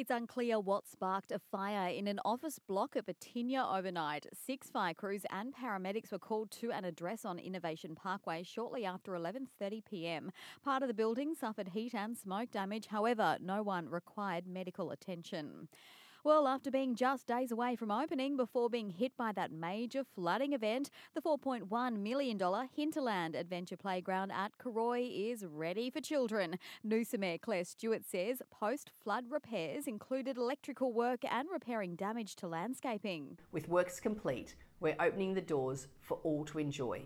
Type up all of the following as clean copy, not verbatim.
It's unclear what sparked a fire in an office block at Batinia overnight. 6 fire crews and paramedics were called to an address on Innovation Parkway shortly after 11:30pm. Part of the building suffered heat and smoke damage. However, no one required medical attention. Well, after being just days away from opening before being hit by that major flooding event, the $4.1 million Hinterland Adventure Playground at Karoi is ready for children. Noosa Mayor Claire Stewart says post-flood repairs included electrical work and repairing damage to landscaping. With works complete, we're opening the doors for all to enjoy.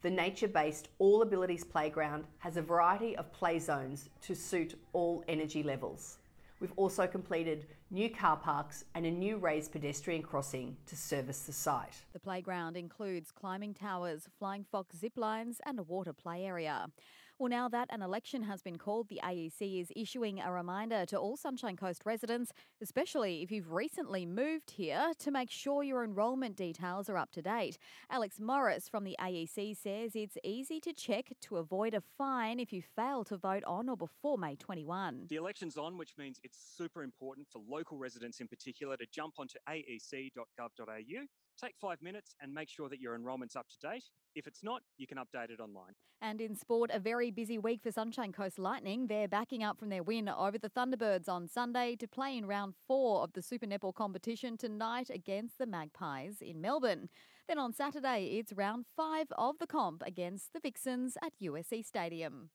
The nature-based All Abilities Playground has a variety of play zones to suit all energy levels. We've also completed new car parks and a new raised pedestrian crossing to service the site. The playground includes climbing towers, flying fox zip lines and a water play area. Well, now that an election has been called, the AEC is issuing a reminder to all Sunshine Coast residents, especially if you've recently moved here, to make sure your enrolment details are up to date. Alex Morris from the AEC says it's easy to check to avoid a fine if you fail to vote on or before May 21. The election's on, which means it's super important for local residents in particular to jump onto aec.gov.au, take 5 minutes and make sure that your enrolment's up to date. If it's not, you can update it online. And in sport, a very busy week for Sunshine Coast Lightning. They're backing up from their win over the Thunderbirds on Sunday to play in round 4 of the Super Netball competition tonight against the Magpies in Melbourne. Then on Saturday, it's round 5 of the comp against the Vixens at USC Stadium.